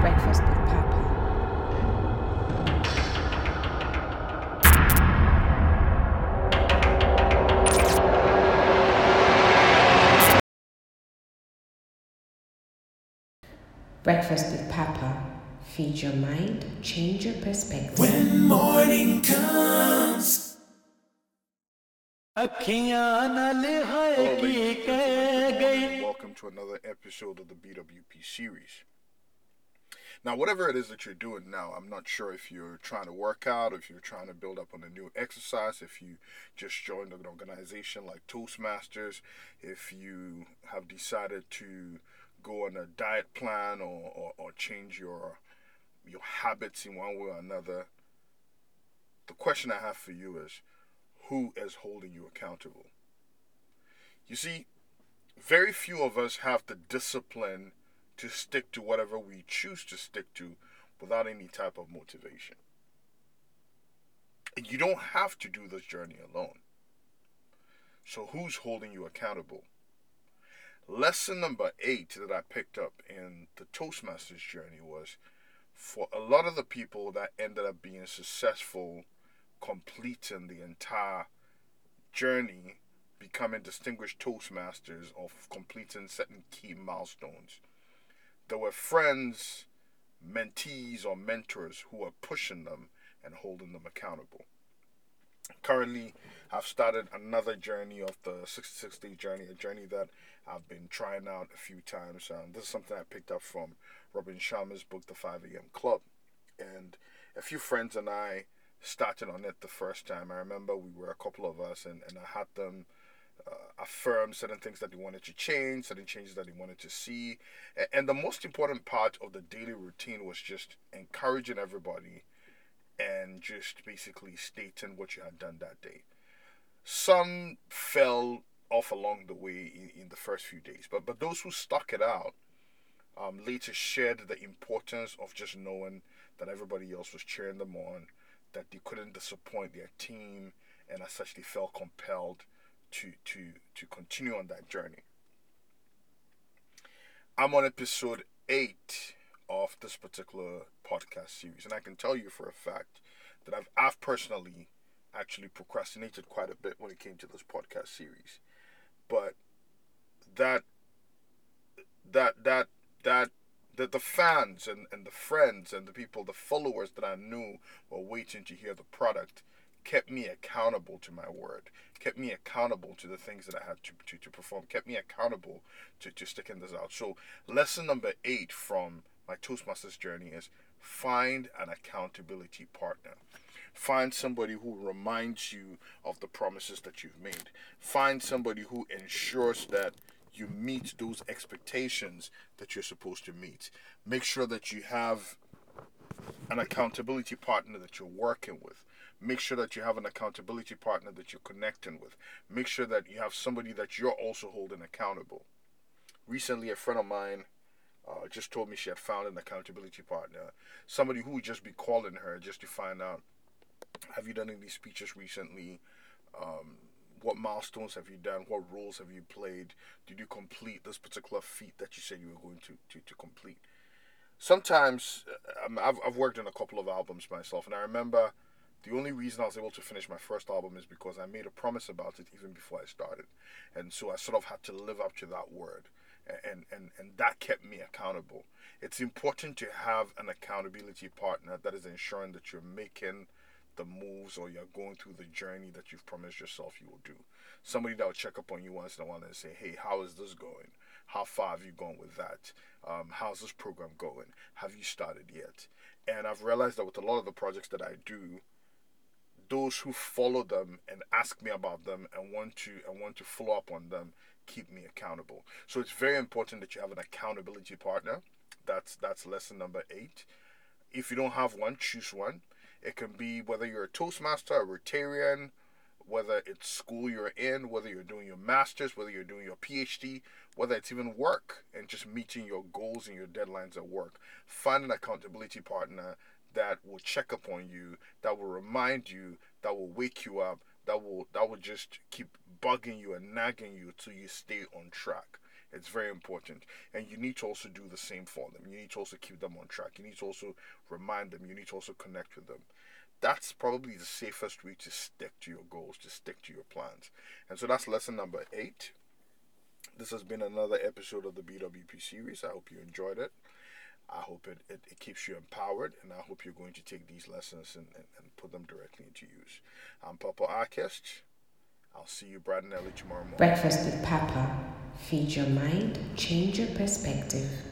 Breakfast with Papa. Breakfast with Papa. Feed your mind, change your perspective. When morning comes, welcome to another episode of the BWP series. Now, whatever it is that you're doing now, I'm not sure if you're trying to work out, if you're trying to build up on a new exercise, if you just joined an organization like Toastmasters, if you have decided to go on a diet plan or change your habits in one way or another. The question I have for you is, who is holding you accountable? You see, very few of us have the discipline to stick to whatever we choose to stick to without any type of motivation. And you don't have to do this journey alone. So who's holding you accountable? Lesson number 8 that I picked up in the Toastmasters journey was, for a lot of the people that ended up being successful, completing the entire journey, becoming distinguished Toastmasters or completing certain key milestones, there were friends, mentees or mentors who were pushing them and holding them accountable. Currently, I've started another journey of the 66-day journey, a journey that I've been trying out a few times. This is something I picked up from Robin Sharma's book, The 5AM Club. And a few friends and I started on it the first time. I remember we were a couple of us, and I had them affirm certain things that they wanted to change, certain changes that they wanted to see. And the most important part of the daily routine was just encouraging everybody and just basically stating what you had done that day. Some fell off along the way in the first few days, but those who stuck it out later shared the importance of just knowing that everybody else was cheering them on, that they couldn't disappoint their team, and as such they felt compelled to continue on that journey. I'm on episode 8 of this particular podcast series, and I can tell you for a fact that I've personally actually procrastinated quite a bit when it came to this podcast series, but that the fans and the friends and the people, the followers that I knew were waiting to hear the product, kept me accountable to my word, kept me accountable to the things that I had to perform, kept me accountable to sticking this out. So lesson number 8 from my Toastmasters journey is, find an accountability partner. Find somebody who reminds you of the promises that you've made. Find somebody who ensures that you meet those expectations that you're supposed to meet. Make sure that you have an accountability partner that you're working with. Make sure that you have an accountability partner that you're connecting with. Make sure that you have somebody that you're also holding accountable. Recently, a friend of mine just told me she had found an accountability partner, somebody who would just be calling her just to find out, have you done any speeches recently? What milestones have you done? What roles have you played? Did you complete this particular feat that you said you were going to complete? Sometimes, I've worked on a couple of albums myself, and I remember the only reason I was able to finish my first album is because I made a promise about it even before I started, and so I sort of had to live up to that word. And that kept me accountable. It's important to have an accountability partner that is ensuring that you're making the moves or you're going through the journey that you've promised yourself you will do. Somebody that will check up on you once in a while and say, hey, how is this going? How far have you gone with that? How's this program going? Have you started yet? And I've realized that with a lot of the projects that I do, those who follow them and ask me about them and want to follow up on them keep me accountable. So it's very important that you have an accountability partner. That's lesson number 8. If you don't have one, choose one. It can be whether you're a Toastmaster, a Rotarian, whether it's school you're in, whether you're doing your master's, whether you're doing your PhD, whether it's even work and just meeting your goals and your deadlines at work. Find an accountability partner that will check up on you, that will remind you, that will wake you up, that will just keep bugging you and nagging you till you stay on track. It's very important. And you need to also do the same for them. You need to also keep them on track. You need to also remind them. You need to also connect with them. That's probably the safest way to stick to your goals, to stick to your plans. And so that's lesson number 8. This has been another episode of the BWP series. I hope you enjoyed it. I hope it keeps you empowered, and I hope you're going to take these lessons and put them directly into use. I'm Papa Arkest. I'll see you bright and early tomorrow morning. Breakfast with Papa. Feed your mind, change your perspective.